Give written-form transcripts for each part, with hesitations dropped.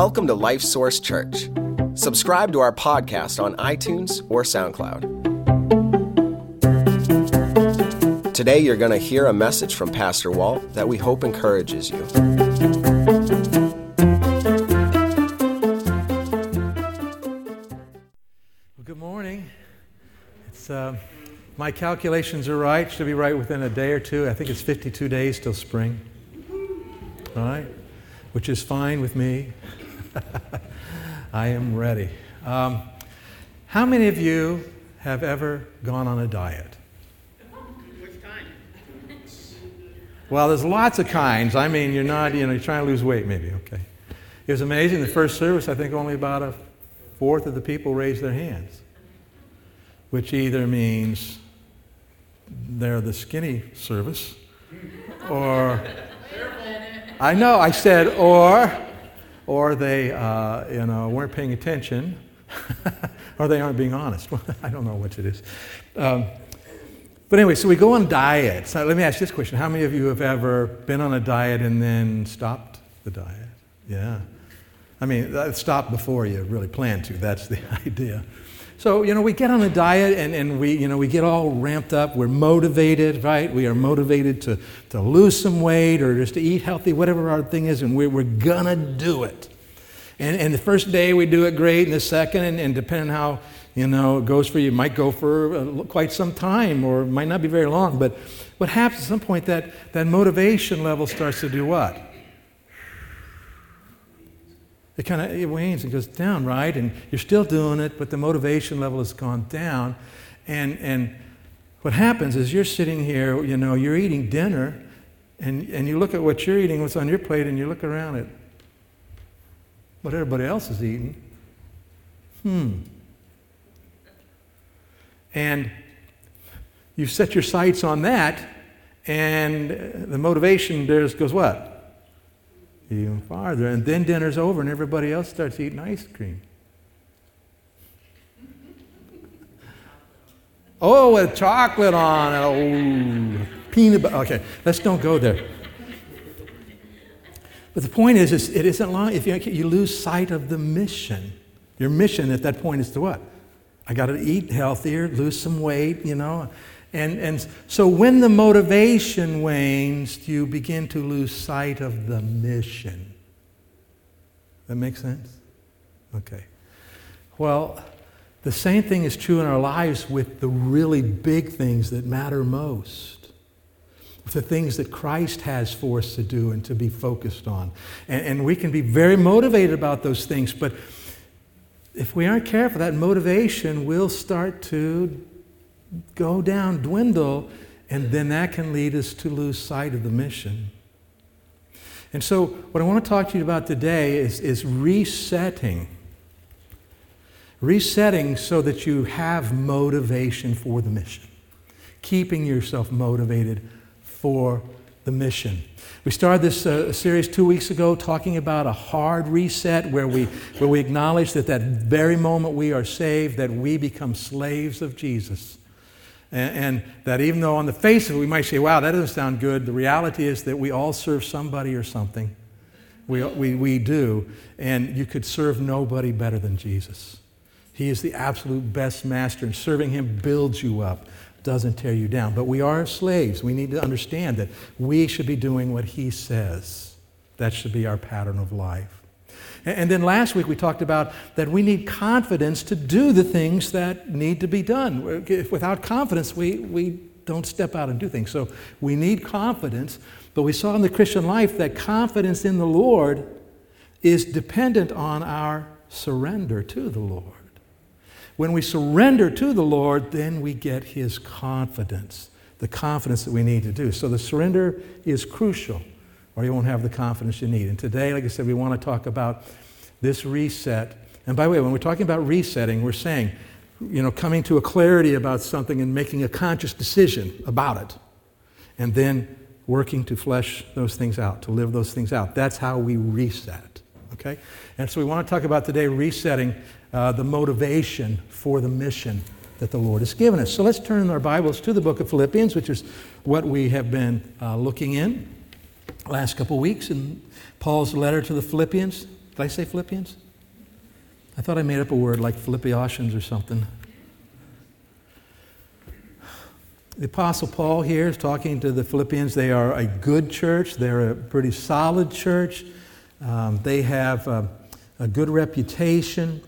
Welcome to Life Source Church. Subscribe to our podcast on iTunes or SoundCloud. Today you're going to hear a message from Pastor Walt that we hope encourages you. Well, good morning. It's my calculations are right. Should be right within a day or two. I think it's 52 days till spring. All right, which is fine with me. I am ready. How many of you have ever gone on a diet? Which kind? Well, there's lots of kinds. I mean, you're not, you're trying to lose weight maybe, okay. It was amazing. The first service, I think only about a fourth of the people raised their hands, which either means they're the skinny service, or I know I said or they weren't paying attention, or they aren't being honest. I don't know which it is. But anyway, so we go on diets. Now, let me ask this question: how many of you have ever been on a diet and then stopped the diet? Yeah, I mean, stop before you really plan to. That's the idea. So, we get on a diet and we, we get all ramped up. We're motivated, right? We are motivated to lose some weight or just to eat healthy, whatever our thing is, and we're going to do it. And the first day we do it great, and the second, and depending on how, it goes for you, it might go for quite some time or might not be very long. But what happens at some point, that motivation level starts to do what? It wanes and goes down, right? And you're still doing it, but the motivation level has gone down. And what happens is you're sitting here, you're eating dinner, and you look at what you're eating, what's on your plate, and you look around at what everybody else is eating. And you've set your sights on that, and the motivation there goes what? Even farther, and then dinner's over and everybody else starts eating ice cream. Oh, with chocolate on it. Oh, peanut butter. Okay, let's don't go there. But the point is, it isn't long. If you lose sight of the mission, your mission at that point is to what? I got to eat healthier, lose some weight, And so when the motivation wanes, you begin to lose sight of the mission. That makes sense? Okay. Well, the same thing is true in our lives with the really big things that matter most, with the things that Christ has for us to do and to be focused on. And we can be very motivated about those things, but if we aren't careful, that motivation will start to go down, dwindle, and then that can lead us to lose sight of the mission. And so what I want to talk to you about today is resetting. Resetting so that you have motivation for the mission. Keeping yourself motivated for the mission. We started this series 2 weeks ago talking about a hard reset where we acknowledge that very moment we are saved, that we become slaves of Jesus. And that even though on the face of it we might say, wow, that doesn't sound good, the reality is that we all serve somebody or something. We do. And you could serve nobody better than Jesus. He is the absolute best master, and serving him builds you up, doesn't tear you down. But we are slaves. We need to understand that we should be doing what he says. That should be our pattern of life. And then last week we talked about that we need confidence to do the things that need to be done. Without confidence, we don't step out and do things. So we need confidence, but we saw in the Christian life that confidence in the Lord is dependent on our surrender to the Lord. When we surrender to the Lord, then we get his confidence, the confidence that we need to do. So the surrender is crucial, or you won't have the confidence you need. And today, like I said, we want to talk about this reset. And by the way, when we're talking about resetting, we're saying, coming to a clarity about something and making a conscious decision about it. And then working to flesh those things out, to live those things out. That's how we reset, okay? And so we want to talk about today resetting the motivation for the mission that the Lord has given us. So let's turn our Bibles to the book of Philippians, which is what we have been looking in last couple weeks, in Paul's letter to the Philippians. Did I say Philippians? I thought I made up a word like Philippians or something. The Apostle Paul here is talking to the Philippians. They are a good church. They're a pretty solid church. They have a good reputation.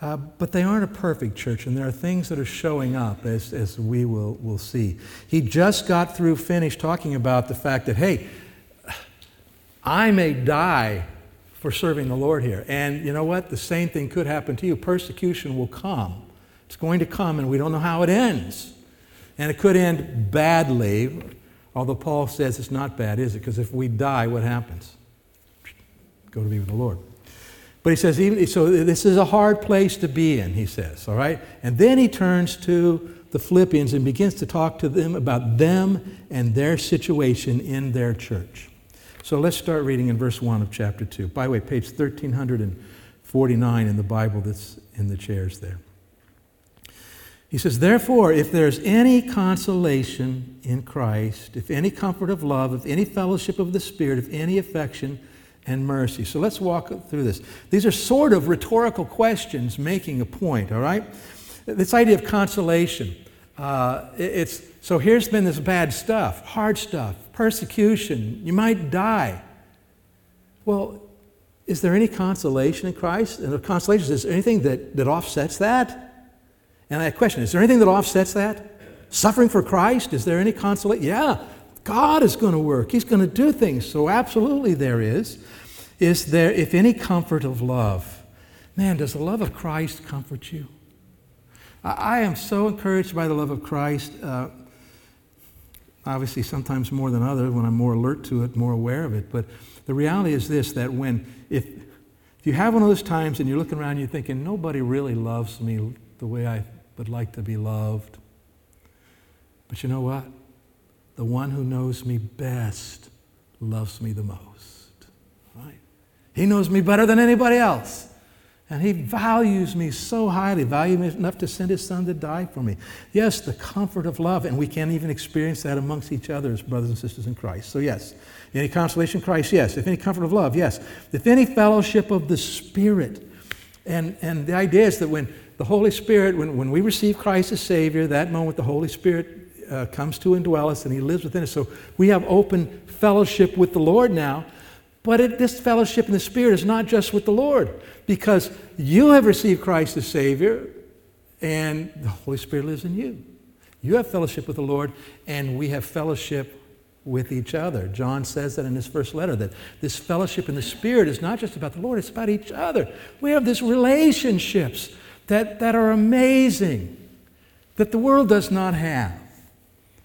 But they aren't a perfect church, and there are things that are showing up, as we will see. He just got through finished talking about the fact that, hey, I may die for serving the Lord here. And you know what? The same thing could happen to you. Persecution will come. It's going to come, and we don't know how it ends. And it could end badly, although Paul says it's not bad, is it? Because if we die, what happens? Go to be with the Lord. But he says, even so, this is a hard place to be in, he says, all right? And then he turns to the Philippians and begins to talk to them about them and their situation in their church. So let's start reading in verse 1 of chapter 2. By the way, page 1349 in the Bible that's in the chairs there. He says, therefore, if there's any consolation in Christ, if any comfort of love, if any fellowship of the Spirit, if any affection and mercy. So let's walk through this. These are sort of rhetorical questions making a point, all right? This idea of consolation. So here's been this bad stuff, hard stuff, persecution, you might die. Well, is there any consolation in Christ? And the consolation is there anything that offsets that? And I question, is there anything that offsets that? Suffering for Christ, is there any consolation? Yeah, God is going to work. He's going to do things. So absolutely there is. Is there, if any, comfort of love? Man, does the love of Christ comfort you? I am so encouraged by the love of Christ. Obviously, sometimes more than others when I'm more alert to it, more aware of it. But the reality is this, that if you have one of those times and you're looking around and you're thinking, nobody really loves me the way I would like to be loved. But you know what? The one who knows me best loves me the most. Right? He knows me better than anybody else. And he values me so highly, values me enough to send his son to die for me. Yes, the comfort of love. And we can't even experience that amongst each other as brothers and sisters in Christ. So yes. Any consolation in Christ? Yes. If any comfort of love? Yes. If any fellowship of the Spirit. And the idea is that when the Holy Spirit, when we receive Christ as Savior, that moment the Holy Spirit comes to indwell us and He lives within us. So we have open fellowship with the Lord now. But this fellowship in the Spirit is not just with the Lord, because you have received Christ as Savior and the Holy Spirit lives in you. You have fellowship with the Lord and we have fellowship with each other. John says that in his first letter, that this fellowship in the Spirit is not just about the Lord, it's about each other. We have these relationships that are amazing, that the world does not have.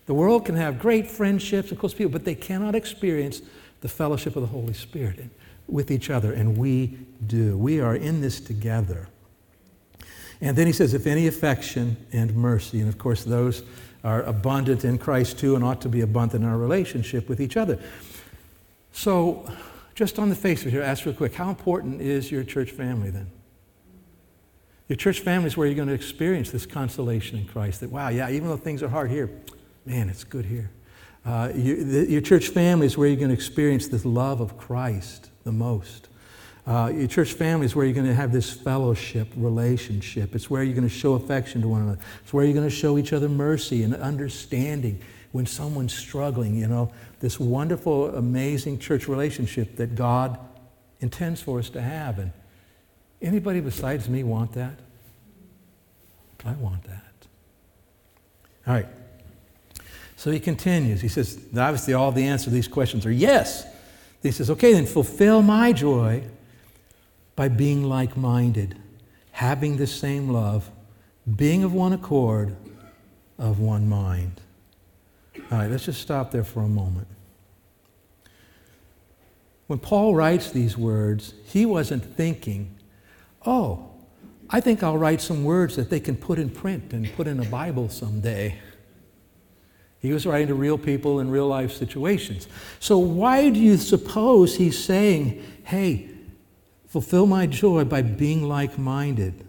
The world can have great friendships and close people, but they cannot experience the fellowship of the Holy Spirit with each other, and we do. We are in this together. And then he says, if any affection and mercy, and of course those are abundant in Christ too and ought to be abundant in our relationship with each other. So just on the face of it here, ask real quick, how important is your church family then? Your church family is where you're going to experience this consolation in Christ. That, wow, yeah, even though things are hard here, man, it's good here. Your church family is where you're going to experience this love of Christ the most. Your church family is where you're going to have this fellowship relationship. It's where you're going to show affection to one another. It's where you're going to show each other mercy and understanding when someone's struggling, you know. This wonderful, amazing church relationship that God intends for us to have. And anybody besides me want that? I want that. All right. So he continues. He says, obviously all the answer to these questions are yes. He says, okay, then fulfill my joy by being like-minded, having the same love, being of one accord, of one mind. All right, let's just stop there for a moment. When Paul writes these words, he wasn't thinking, oh, I think I'll write some words that they can put in print and put in a Bible someday. He was writing to real people in real life situations. So why do you suppose he's saying, hey, fulfill my joy by being like-minded?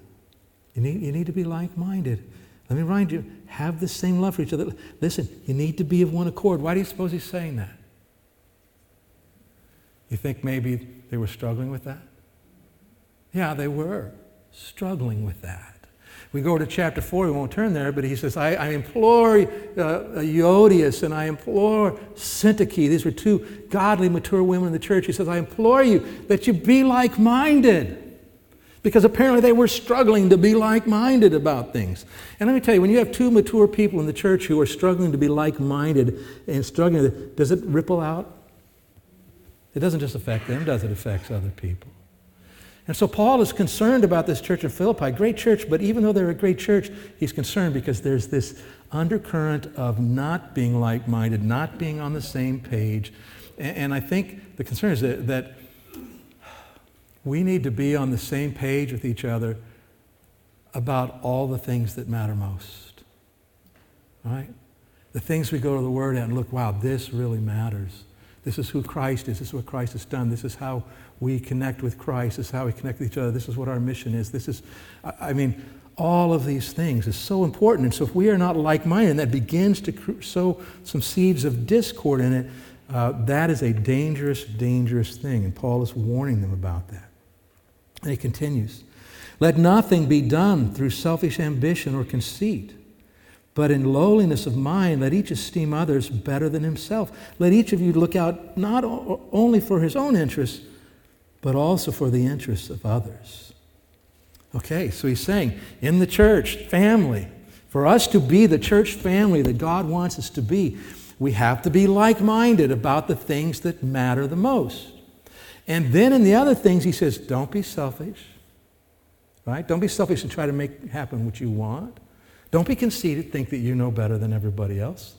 You need to be like-minded. Let me remind you, have the same love for each other. Listen, you need to be of one accord. Why do you suppose he's saying that? You think maybe they were struggling with that? Yeah, they were struggling with that. We go to chapter 4, we won't turn there, but he says, I implore Iodius and I implore Syntyche. These were two godly, mature women in the church. He says, I implore you that you be like-minded. Because apparently they were struggling to be like-minded about things. And let me tell you, when you have two mature people in the church who are struggling to be like-minded and struggling, does it ripple out? It doesn't just affect them, does it? It affects other people. And so Paul is concerned about this church in Philippi, great church, but even though they're a great church, he's concerned because there's this undercurrent of not being like-minded, not being on the same page. And I think the concern is that we need to be on the same page with each other about all the things that matter most, right? The things we go to the Word and look, wow, this really matters. This is who Christ is. This is what Christ has done. This is how we connect with Christ. This is how we connect with each other. This is what our mission is. This is, I mean, all of these things is so important. And so if we are not like-minded, that begins to sow some seeds of discord in it. That is a dangerous, dangerous thing. And Paul is warning them about that. And he continues, let nothing be done through selfish ambition or conceit. But in lowliness of mind, let each esteem others better than himself. Let each of you look out not only for his own interests, but also for the interests of others. Okay, so he's saying, in the church family, for us to be the church family that God wants us to be, we have to be like-minded about the things that matter the most. And then in the other things, he says, don't be selfish, right? Don't be selfish and try to make happen what you want. Don't be conceited, think that you know better than everybody else.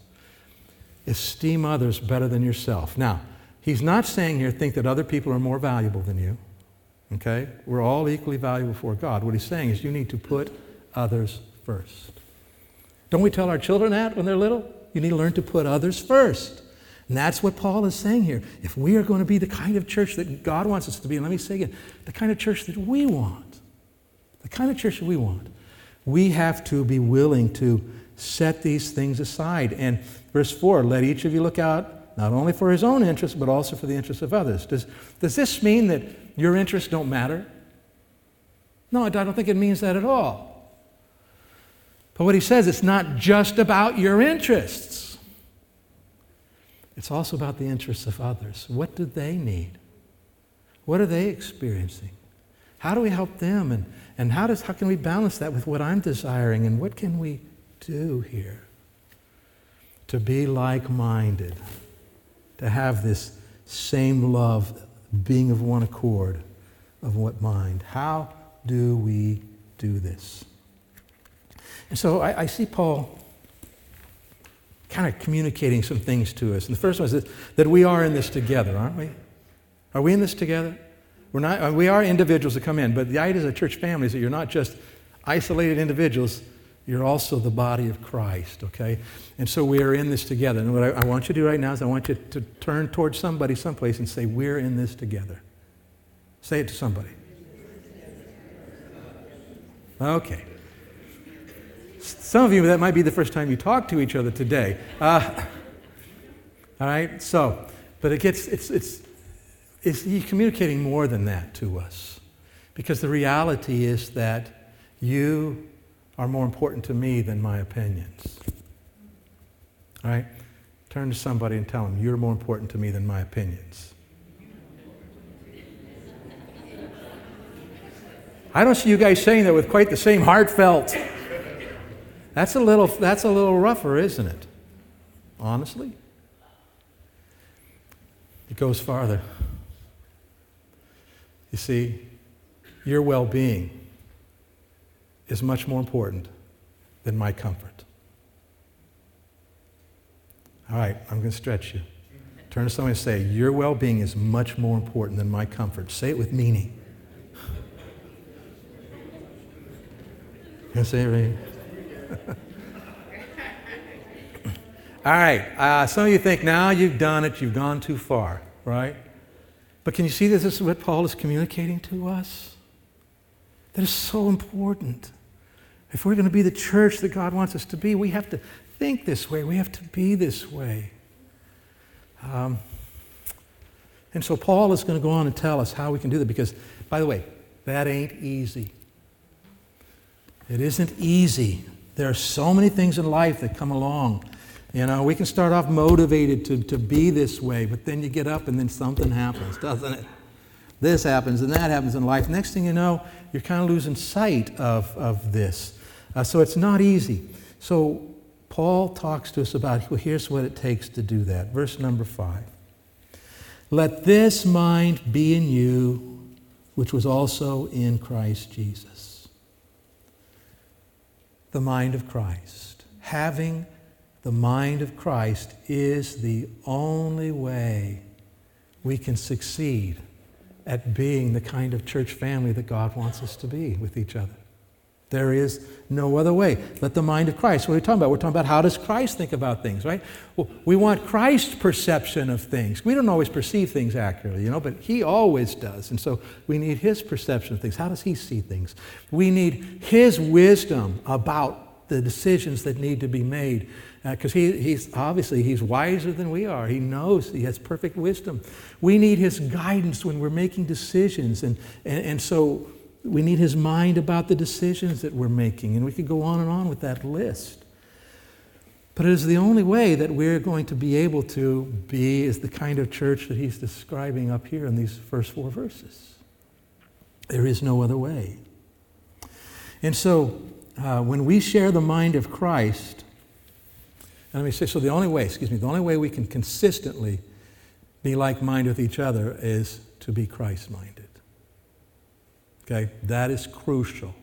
Esteem others better than yourself. Now, he's not saying here, think that other people are more valuable than you, okay? We're all equally valuable before God. What he's saying is you need to put others first. Don't we tell our children that when they're little? You need to learn to put others first. And that's what Paul is saying here. If we are going to be the kind of church that God wants us to be, and let me say again, the kind of church that we want, the kind of church that we want, we have to be willing to set these things aside. And verse 4, let each of you look out not only for his own interests, but also for the interests of others. Does this mean that your interests don't matter? No, I don't think it means that at all. But what he says, it's not just about your interests. It's also about the interests of others. What do they need? What are they experiencing? How do we help them? And how can we balance that with what I'm desiring? And what can we do here to be like-minded, to have this same love, being of one accord, of what mind? How do we do this? And so I see Paul kind of communicating some things to us. And the first one is this, that we are in this together, aren't we? Are we in this together? We are individuals that come in, but the idea of a church family is that you're not just isolated individuals, you're also the body of Christ, okay? And so we are in this together. And what I want you to do right now is I want you to turn towards somebody someplace and say, we're in this together. Say it to somebody. Okay. Some of you, that might be the first time you talk to each other today. All right, so, but it's he's communicating more than that to us, because the reality is that you are more important to me than my opinions. All right? Turn to somebody and tell them, you're more important to me than my opinions. I don't see you guys saying that with quite the same heartfelt. That's a little rougher, isn't it? Honestly. It goes farther. You see, your well-being is much more important than my comfort. All right, I'm going to stretch you. Turn to somebody and say, your well-being is much more important than my comfort. Say it with meaning. You going to say it right? All right, some of you think, now you've done it, you've gone too far, right? But can you see that this is what Paul is communicating to us? That is so important. If we're going to be the church that God wants us to be, we have to think this way. We have to be this way. And so Paul is going to go on and tell us how we can do that because, by the way, That ain't easy. It isn't easy. There are so many things in life that come along. You know, we can start off motivated to be this way, but then you get up and then something happens, doesn't it? This happens and that happens in life. Next thing you know, you're kind of losing sight of this. So it's not easy. So Paul talks to us about, well, here's what it takes to do that. Verse number 5. Let this mind be in you, which was also in Christ Jesus. The mind of Christ. Having the mind of Christ is the only way we can succeed at being the kind of church family that God wants us to be with each other. There is no other way. Let the mind of Christ. What are we talking about? We're talking about how does Christ think about things, right? Well, we want Christ's perception of things. We don't always perceive things accurately, you know, but he always does. And so we need his perception of things. How does he see things? We need his wisdom about the decisions that need to be made. Because he's wiser than we are. He knows. He has perfect wisdom. We need his guidance when we're making decisions. And so we need his mind about the decisions that we're making. And we could go on and on with that list. But it is the only way that we're going to be able to be is the kind of church that he's describing up here in these first 4 verses. There is no other way. And so when we share the mind of Christ, and let me say, so the only way we can consistently be like-minded with each other is to be Christ-minded. Okay? That is crucial.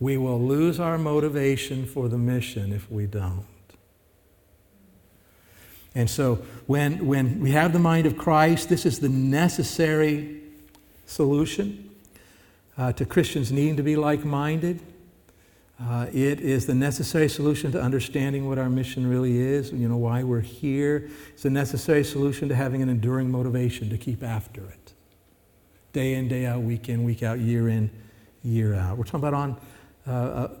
We will lose our motivation for the mission if we don't. And so when we have the mind of Christ, this is the necessary solution to Christians needing to be like-minded. It is the necessary solution to understanding what our mission really is, you know, why we're here. It's the necessary solution to having an enduring motivation to keep after it. Day in, day out, week in, week out, year in, year out. We're talking about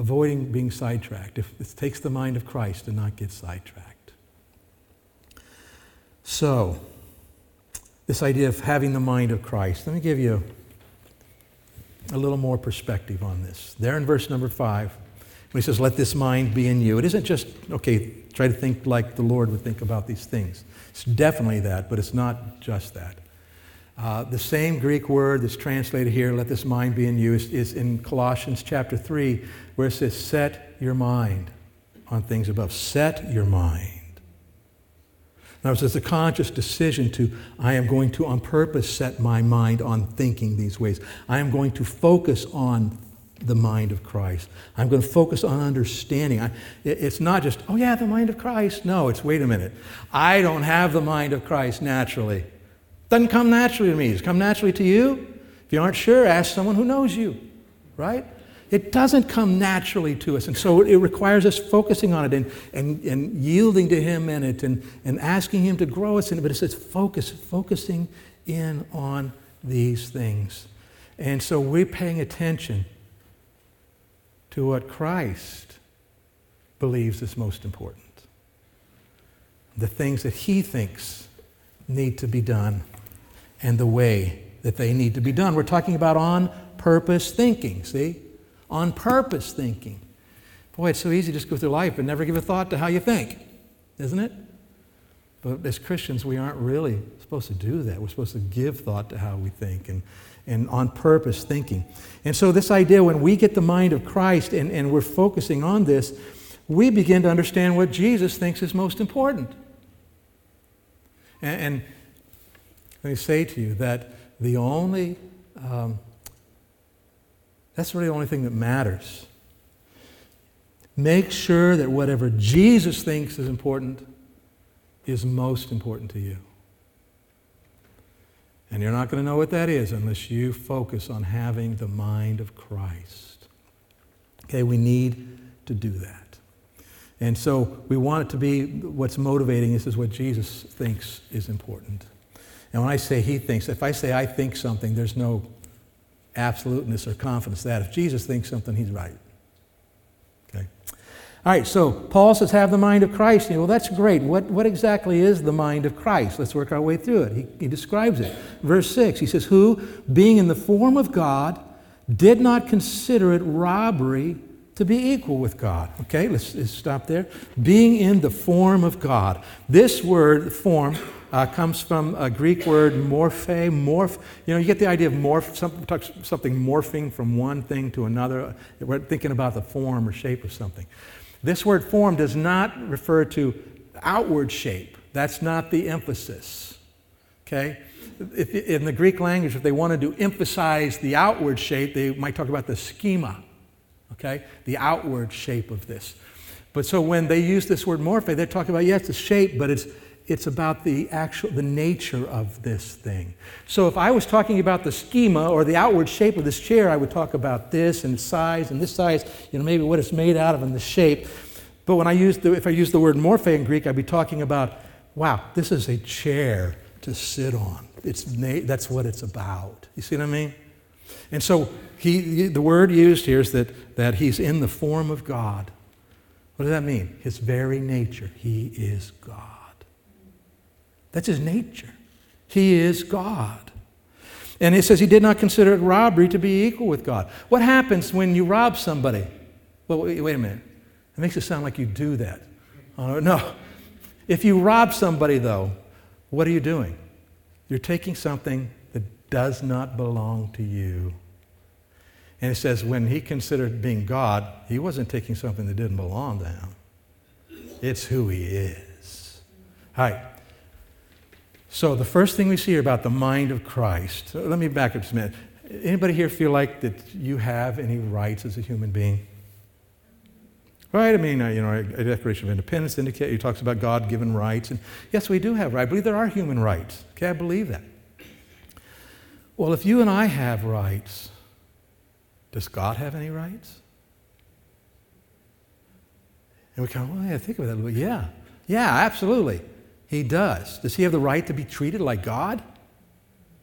avoiding being sidetracked. It takes the mind of Christ to not get sidetracked. So, this idea of having the mind of Christ. Let me give you a little more perspective on this. There in verse number 5, when he says, let this mind be in you. It isn't just, okay, try to think like the Lord would think about these things. It's definitely that, but it's not just that. The same Greek word that's translated here, let this mind be in you, is in Colossians chapter 3, where it says, set your mind on things above. Set your mind. In other words, it's a conscious decision I am going to on purpose set my mind on thinking these ways. I am going to focus on the mind of Christ. I'm going to focus on understanding. It's not just, oh yeah, the mind of Christ. No, it's, wait a minute. I don't have the mind of Christ naturally. It doesn't come naturally to me. Does it come naturally to you? If you aren't sure, ask someone who knows you, right? It doesn't come naturally to us, and so it requires us focusing on it and yielding to him in it and asking him to grow us in it, but it says focusing in on these things. And so we're paying attention to what Christ believes is most important, the things that he thinks need to be done and the way that they need to be done. We're talking about on-purpose thinking, see? On purpose thinking. Boy, it's so easy to just go through life and never give a thought to how you think, isn't it? But as Christians, we aren't really supposed to do that. We're supposed to give thought to how we think and on purpose thinking. And so this idea, when we get the mind of Christ and we're focusing on this, we begin to understand what Jesus thinks is most important. And let me say to you that that's really the only thing that matters. Make sure that whatever Jesus thinks is important is most important to you. And you're not going to know what that is unless you focus on having the mind of Christ. Okay, we need to do that. And so we want it to be what's motivating. This is what Jesus thinks is important. And when I say he thinks, if I say I think something, there's no absoluteness or confidence that if Jesus thinks something, he's right. Okay. All right, so Paul says, have the mind of Christ. You know, well, that's great. What exactly is the mind of Christ? Let's work our way through it. He describes it. Verse 6, he says, who, being in the form of God, did not consider it robbery to be equal with God. Okay, let's stop there. Being in the form of God. This word, form, comes from a Greek word, morphe. You know, you get the idea of morph, something morphing from one thing to another. We're thinking about the form or shape of something. This word form does not refer to outward shape. That's not the emphasis, okay? If, in the Greek language, if they wanted to emphasize the outward shape, they might talk about the schema, okay? The outward shape of this. But so when they use this word morphe, they're talking about, yes, the shape, but it's about the nature of this thing. So if I was talking about the schema or the outward shape of this chair, I would talk about this and this size, you know, maybe what it's made out of and the shape. But when I use if I use the word morphe in Greek, I'd be talking about, wow, this is a chair to sit on. That's what it's about. You see what I mean? And so the word used here is that he's in the form of God. What does that mean? His very nature. He is God. That's his nature. He is God. And it says he did not consider it robbery to be equal with God. What happens when you rob somebody? Well, wait a minute. It makes it sound like you do that. No. If you rob somebody, though, what are you doing? You're taking something that does not belong to you. And it says when he considered being God, he wasn't taking something that didn't belong to him. It's who he is. All right. So the first thing we see here about the mind of Christ, so let me back up just a minute. Anybody here feel like that you have any rights as a human being? Right? I mean, you know, a Declaration of Independence indicates, it talks about God-given rights. And yes, we do have rights. I believe there are human rights. Okay, I believe that. Well, if you and I have rights, does God have any rights? And we kind of, well, yeah, think about that a little bit. Yeah, absolutely. He does. Does he have the right to be treated like God?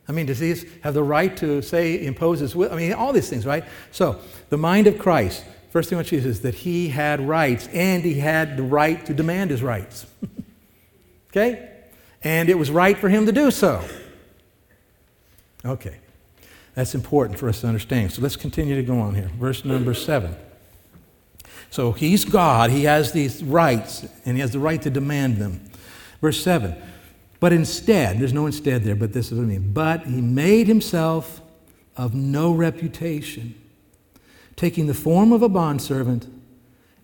I mean, does he have the right to, say, impose his will? I mean, all these things, right? So, the mind of Christ, first thing I want to see is that he had rights, and he had the right to demand his rights. Okay? And it was right for him to do so. Okay. That's important for us to understand. So, let's continue to go on here. Verse number 7. So, he's God. He has these rights, and he has the right to demand them. Verse 7, but instead, there's no instead there, but this is what I mean. But he made himself of no reputation, taking the form of a bondservant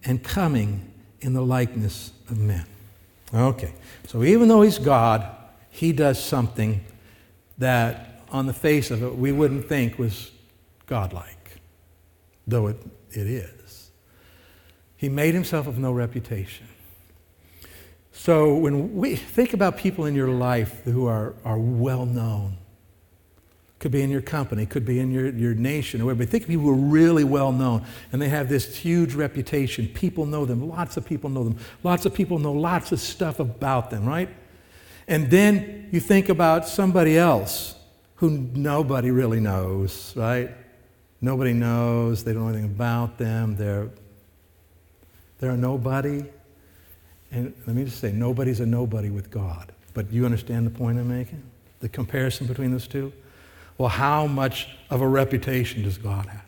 and coming in the likeness of men. Okay, so even though he's God, he does something that on the face of it we wouldn't think was godlike, though it is. He made himself of no reputation. So when we think about people in your life who are well known, could be in your company, could be in your nation, or whatever, but think of people who are really well known and they have this huge reputation. People know them, lots of people know them, lots of people know lots of stuff about them, right? And then you think about somebody else who nobody really knows, right? Nobody knows, they don't know anything about them, they're a nobody. And let me just say, nobody's a nobody with God. But you understand the point I'm making? The comparison between those two? Well, how much of a reputation does God have?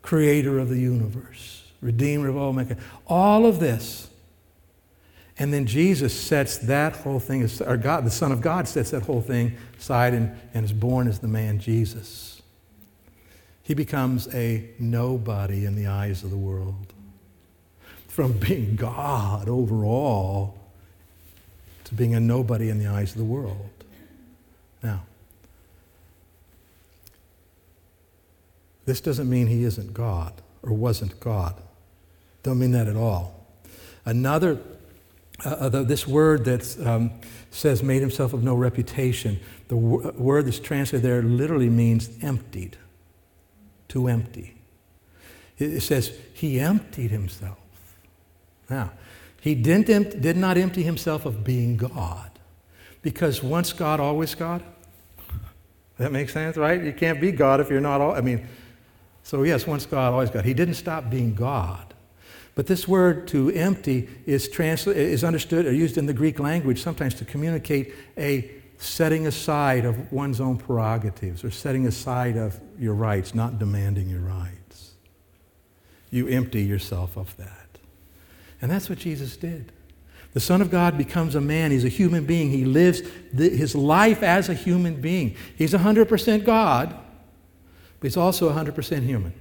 Creator of the universe, Redeemer of all mankind. All of this. And then Jesus sets that whole thing, or God, the Son of God sets that whole thing aside and is born as the man Jesus. He becomes a nobody in the eyes of the world. From being God overall to being a nobody in the eyes of the world. Now, this doesn't mean he isn't God or wasn't God. Don't mean that at all. Another, this word that says made himself of no reputation, the word that's translated there literally means emptied, to empty. It says he emptied himself. Now, he did not empty himself of being God, because once God, always God. That makes sense, right? You can't be God if you're not all, so yes, once God, always God. He didn't stop being God, But this word to empty is understood or used in the Greek language sometimes to communicate a setting aside of one's own prerogatives or setting aside of your rights, not demanding your rights. You empty yourself of that. And that's what Jesus did. The Son of God becomes a man. He's a human being. He lives his life as a human being. He's 100% God, but he's also 100% human.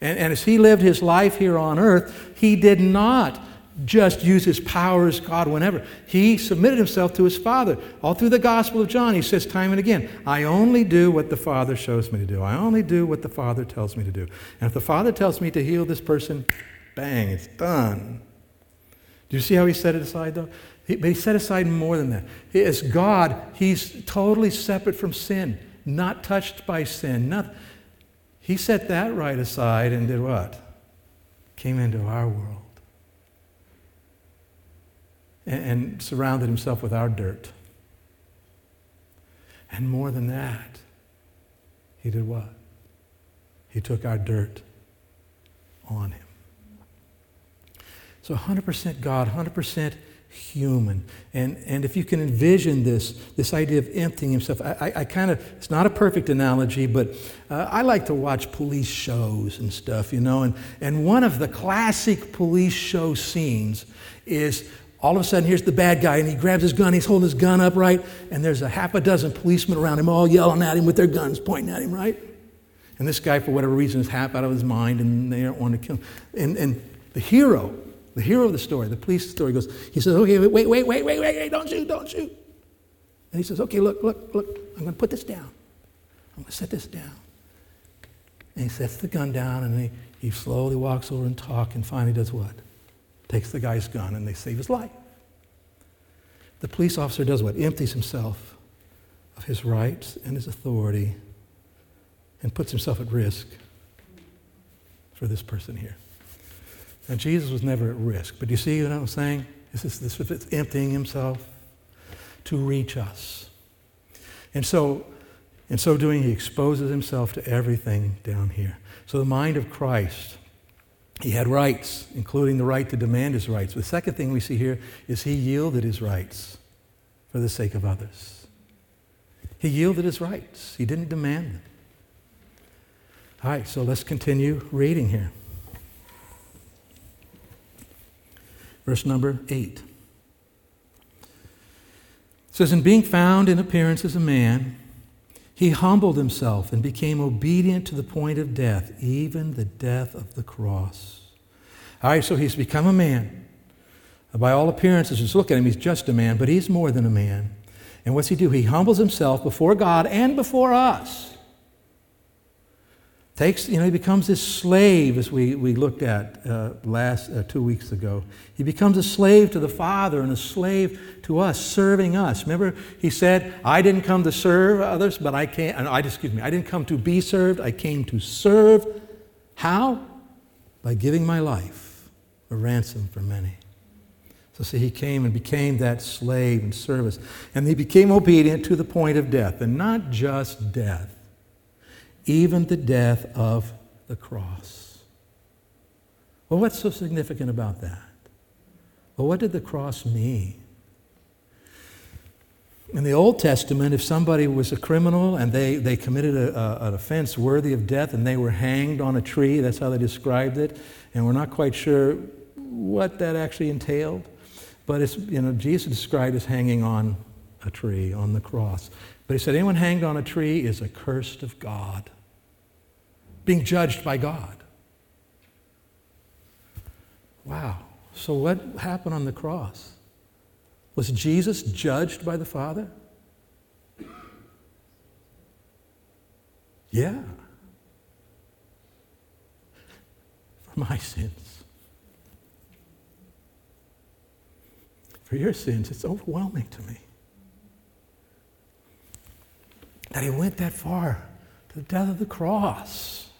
And as he lived his life here on earth, he did not just use his power as God whenever. He submitted himself to his Father. All through the Gospel of John, he says time and again, I only do what the Father shows me to do. I only do what the Father tells me to do. And if the Father tells me to heal this person, bang, it's done. Do you see how he set it aside, though? But he set aside more than that. As God, he's totally separate from sin, not touched by sin, nothing. He set that right aside and did what? Came into our world. And surrounded himself with our dirt. And more than that, he did what? He took our dirt on him. So 100% God, 100% human. And if you can envision this idea of emptying himself, I kind of, it's not a perfect analogy, but I like to watch police shows and stuff, you know. And one of the classic police show scenes is all of a sudden, here's the bad guy, and he grabs his gun, he's holding his gun up, right? And there's a half a dozen policemen around him all yelling at him with their guns pointing at him, right? And this guy, for whatever reason, is half out of his mind, and they don't want to kill him. And the hero of the story, the police story goes, he says, okay, wait, don't shoot. And he says, okay, look, I'm going to put this down. I'm going to set this down. And he sets the gun down, and he slowly walks over and talks, and finally does what? Takes the guy's gun, and they save his life. The police officer does what? Empties himself of his rights and his authority and puts himself at risk for this person here. Now, Jesus was never at risk, but you see what I'm saying? This is emptying himself to reach us. And so, in so doing, he exposes himself to everything down here. So the mind of Christ, he had rights, including the right to demand his rights. The second thing we see here is he yielded his rights for the sake of others. He yielded his rights. He didn't demand them. All right, so let's continue reading here. Verse number 8. It says, and being found in appearance as a man, he humbled himself and became obedient to the point of death, even the death of the cross. All right, so he's become a man. By all appearances, just look at him, he's just a man, but he's more than a man. And what's he do? He humbles himself before God and before us. He becomes this slave, as we looked at 2 weeks ago. He becomes a slave to the Father and a slave to us, serving us. Remember, he said, I didn't come to serve others, but I didn't come to be served, I came to serve. How? By giving my life, a ransom for many. So see, he came and became that slave and service. And he became obedient to the point of death, and not just death. Even the death of the cross. Well, what's so significant about that? Well, what did the cross mean? In the Old Testament, if somebody was a criminal and they committed an offense worthy of death and they were hanged on a tree, that's how they described it, and we're not quite sure what that actually entailed, but it's, Jesus described as hanging on a tree, on the cross. But he said, anyone hanged on a tree is accursed of God, being judged by God. Wow. So what happened on the cross? Was Jesus judged by the Father? Yeah. For my sins. For your sins, it's overwhelming to me. That he went that far, to the death of the cross.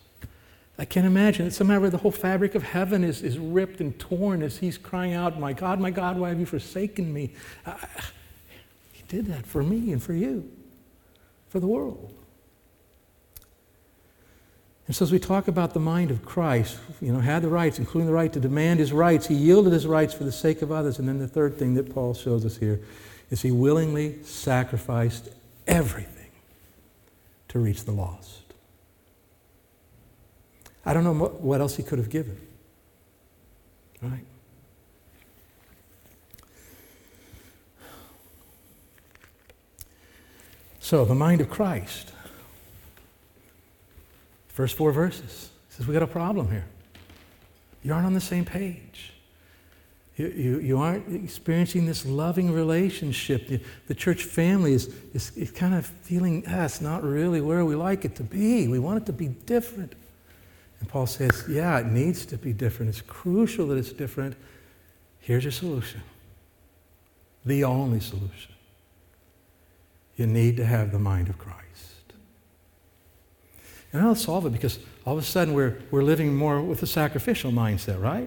I can't imagine that somehow the whole fabric of heaven is ripped and torn as he's crying out, my God, why have you forsaken me? He did that for me and for you, for the world. And so as we talk about the mind of Christ, had the rights, including the right to demand his rights. He yielded his rights for the sake of others. And then the third thing that Paul shows us here is he willingly sacrificed everything to reach the lost. I don't know what else he could have given. Right? So the mind of Christ. First four verses. He says, we got a problem here. You aren't on the same page. You aren't experiencing this loving relationship. The church family is kind of feeling, it's not really where we like it to be. We want it to be different. And Paul says, it needs to be different. It's crucial that it's different. Here's your solution. The only solution. You need to have the mind of Christ. And I'll solve it because all of a sudden we're living more with a sacrificial mindset, right?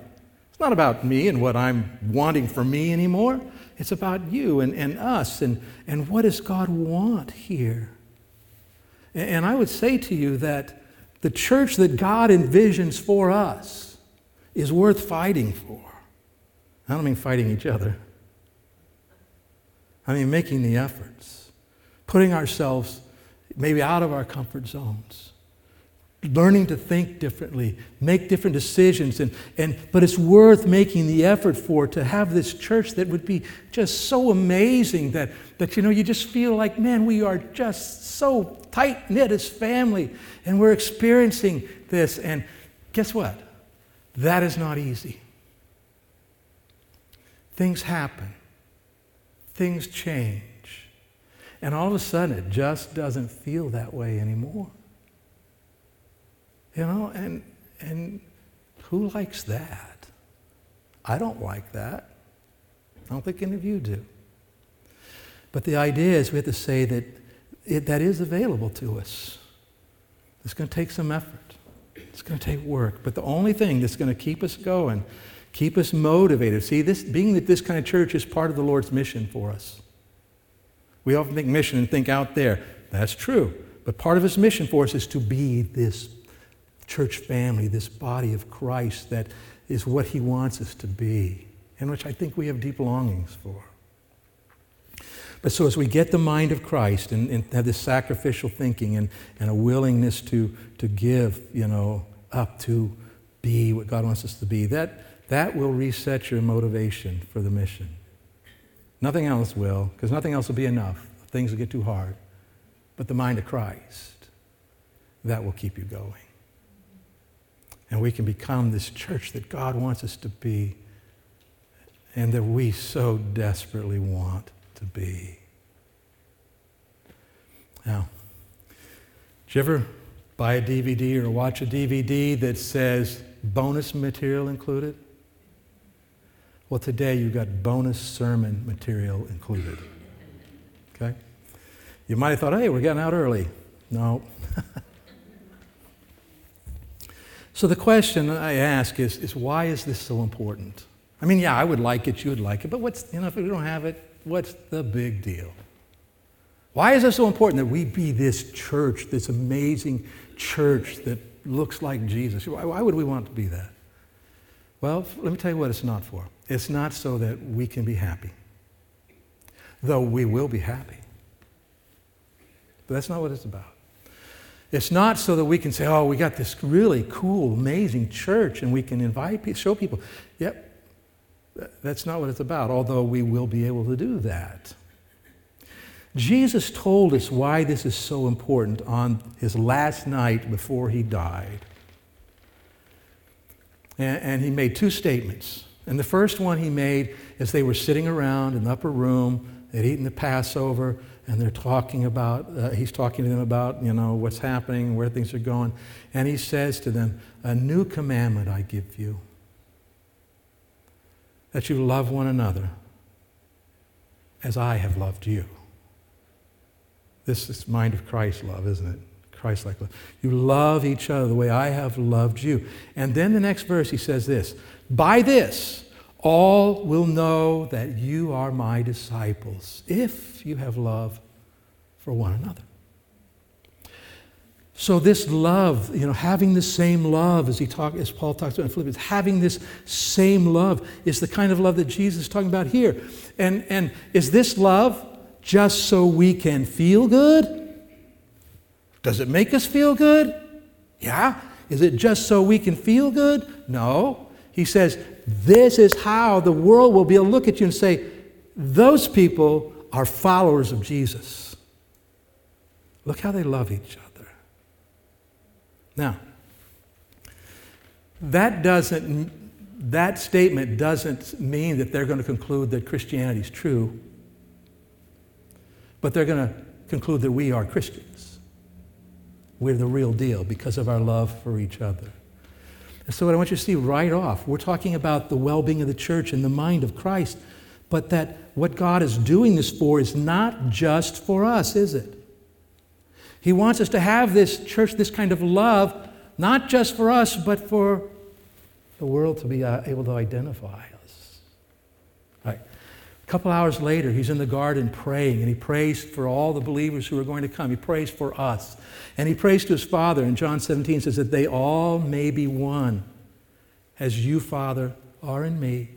It's not about me and what I'm wanting for me anymore. It's about you and us and what does God want here? And I would say to you that the church that God envisions for us is worth fighting for. I don't mean fighting each other. I mean making the efforts, putting ourselves maybe out of our comfort zones, learning to think differently, make different decisions, but it's worth making the effort for to have this church that would be just so amazing that you just feel like, man, we are just so tight-knit as family, and we're experiencing this. And guess what? That is not easy. Things happen. Things change. And all of a sudden, it just doesn't feel that way anymore. And who likes that? I don't like that. I don't think any of you do. But the idea is we have to say that that is available to us. It's going to take some effort. It's going to take work. But the only thing that's going to keep us going, keep us motivated. See, being that this kind of church is part of the Lord's mission for us. We often think mission and think out there. That's true. But part of his mission for us is to be this church family, this body of Christ that is what he wants us to be, and which I think we have deep longings for. But so as we get the mind of Christ and have this sacrificial thinking and a willingness to give, up to be what God wants us to be, that will reset your motivation for the mission. Nothing else will, because nothing else will be enough. Things will get too hard. But the mind of Christ, that will keep you going. And we can become this church that God wants us to be and that we so desperately want to be. Now, did you ever buy a DVD or watch a DVD that says bonus material included? Well, today you've got bonus sermon material included. Okay? You might have thought, hey, we're getting out early. No. So the question I ask is why is this so important? I mean, I would like it, you would like it, but what's, if we don't have it, what's the big deal? Why is it so important that we be this church, this amazing church that looks like Jesus? Why would we want to be that? Well, let me tell you what it's not for. It's not so that we can be happy, though we will be happy. But that's not what it's about. It's not so that we can say, we got this really cool, amazing church, and we can invite people, show people. Yep. That's not what it's about, although we will be able to do that. Jesus told us why this is so important on his last night before he died. And he made two statements. And the first one he made is they were sitting around in the upper room, they'd eaten the Passover, and they're talking about, he's talking to them about, what's happening, where things are going. And he says to them, a new commandment I give you. That you love one another as I have loved you. This is mind of Christ love, isn't it? Christ-like love. You love each other the way I have loved you. And then the next verse he says this, by this all will know that you are my disciples if you have love for one another. So this love, having the same love as Paul talks about in Philippians, having this same love is the kind of love that Jesus is talking about here. And is this love just so we can feel good? Does it make us feel good? Yeah. Is it just so we can feel good? No. He says, this is how the world will be able to look at you and say, those people are followers of Jesus. Look how they love each other. Now, that statement doesn't mean that they're going to conclude that Christianity is true, but they're going to conclude that we are Christians. We're the real deal because of our love for each other. And so what I want you to see right off, we're talking about the well-being of the church and the mind of Christ, but that what God is doing this for is not just for us, is it? He wants us to have this church, this kind of love, not just for us, but for the world to be able to identify us. All right. A couple hours later, he's in the garden praying, and he prays for all the believers who are going to come. He prays for us. And he prays to his Father, and John 17 says that they all may be one, as you, Father, are in me,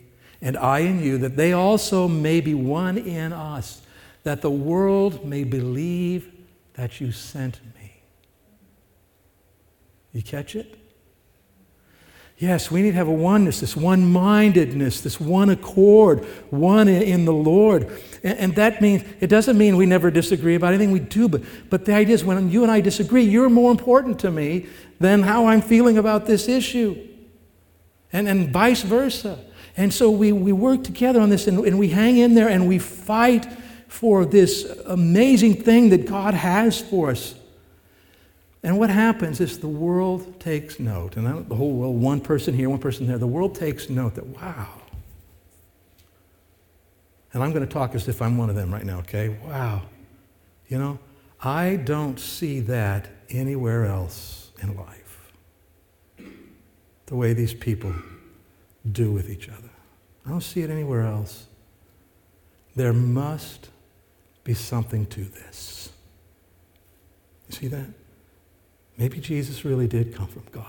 and I in you, that they also may be one in us, that the world may believe that you sent me. You catch it? Yes, we need to have a oneness, this one-mindedness, this one accord, one in the Lord. And that means, it doesn't mean we never disagree about anything we do, but the idea is when you and I disagree, you're more important to me than how I'm feeling about this issue. And vice versa. And so we work together on this and we hang in there and we fight for this amazing thing that God has for us. And what happens is the world takes note. And the whole world, one person here, one person there, the world takes note that, wow. And I'm going to talk as if I'm one of them right now, okay? Wow. I don't see that anywhere else in life. The way these people do with each other. I don't see it anywhere else. There must be something to this. You see that? Maybe Jesus really did come from God.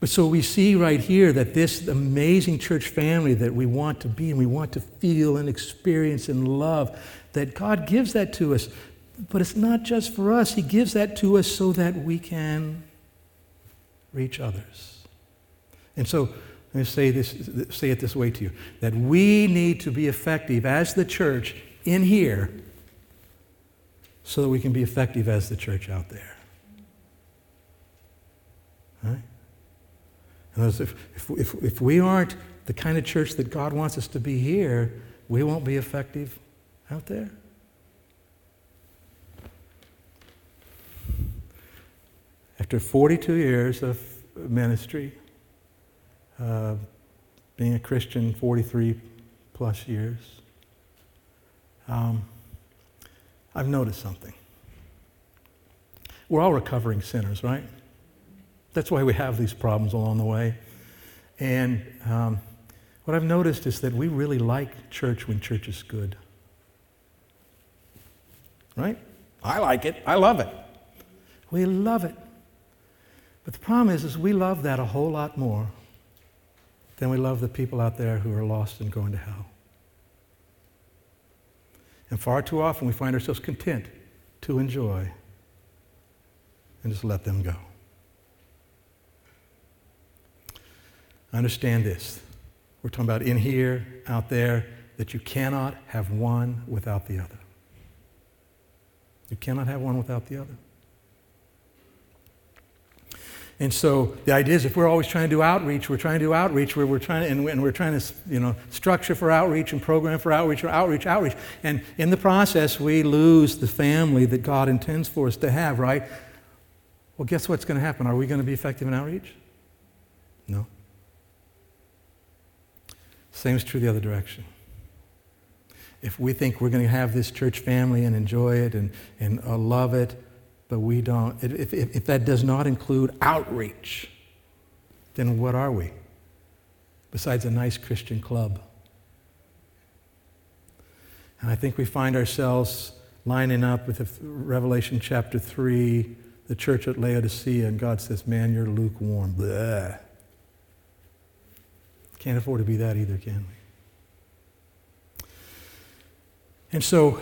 But so we see right here that this amazing church family that we want to be and we want to feel and experience and love, that God gives that to us. But it's not just for us. He gives that to us so that we can reach others. And so let me say it this way to you, that we need to be effective as the church in here so that we can be effective as the church out there. Right? And if we aren't the kind of church that God wants us to be here, we won't be effective out there. After 42 years of ministry, being a Christian 43 plus years, I've noticed something. We're all recovering sinners, right? That's why we have these problems along the way. And what I've noticed is that we really like church when church is good. Right? I like it. I love it. We love it. But the problem is we love that a whole lot more then we love the people out there who are lost and going to hell. And far too often we find ourselves content to enjoy and just let them go. Understand this. We're talking about in here, out there, that you cannot have one without the other. You cannot have one without the other. And so the idea is if we're always trying to do outreach, we're trying to structure for outreach and program for outreach. And in the process, we lose the family that God intends for us to have, right? Well, guess what's going to happen? Are we going to be effective in outreach? No. Same is true the other direction. If we think we're going to have this church family and enjoy it and love it, but we don't, if that does not include outreach, then what are we? Besides a nice Christian club. And I think we find ourselves lining up with Revelation chapter 3, the church at Laodicea, and God says, man, you're lukewarm. Bleh. Can't afford to be that either, can we? And so,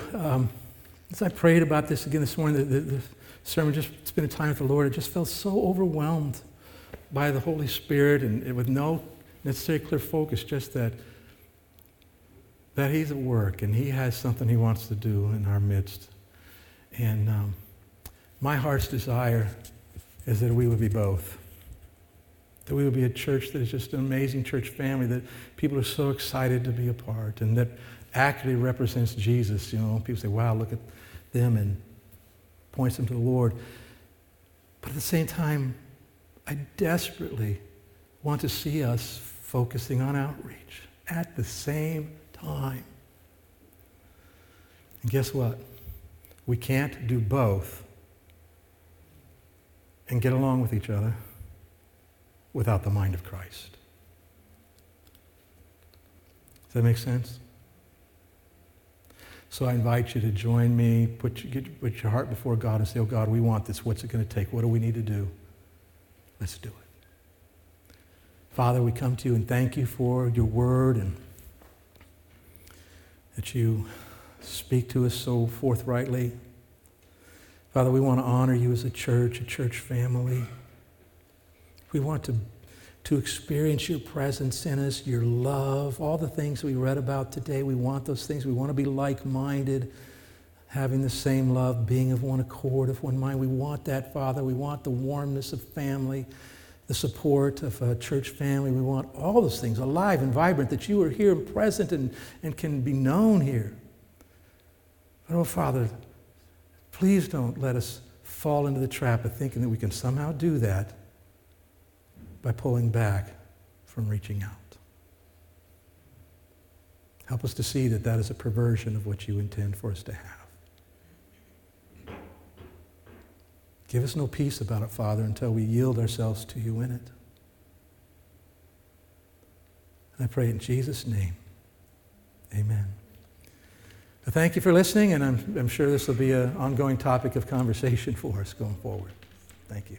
as I prayed about this again this morning, the sermon, just spending time with the Lord, I just felt so overwhelmed by the Holy Spirit, and with no necessary clear focus, just that he's at work and he has something he wants to do in our midst. And my heart's desire is that we would be both. That we would be a church that is just an amazing church family that people are so excited to be a part, and that actually represents Jesus. You know, people say, wow, look at them, and points them to the Lord. But at the same time, I desperately want to see us focusing on outreach at the same time. And guess what? We can't do both and get along with each other without the mind of Christ. Does that make sense? So I invite you to join me, put your heart before God and say, oh God, we want this. What's it going to take? What do we need to do? Let's do it. Father, we come to you and thank you for your word, and that you speak to us so forthrightly. Father, we want to honor you as a church family. We want to experience your presence in us, your love, all the things we read about today. We want those things. We want to be like-minded, having the same love, being of one accord, of one mind. We want that, Father. We want the warmness of family, the support of a church family. We want all those things alive and vibrant, that you are here and present and can be known here. Oh, Father, please don't let us fall into the trap of thinking that we can somehow do that by pulling back from reaching out. Help us to see that that is a perversion of what you intend for us to have. Give us no peace about it, Father, until we yield ourselves to you in it. And I pray in Jesus' name, amen. Well, thank you for listening, and I'm sure this will be an ongoing topic of conversation for us going forward. Thank you.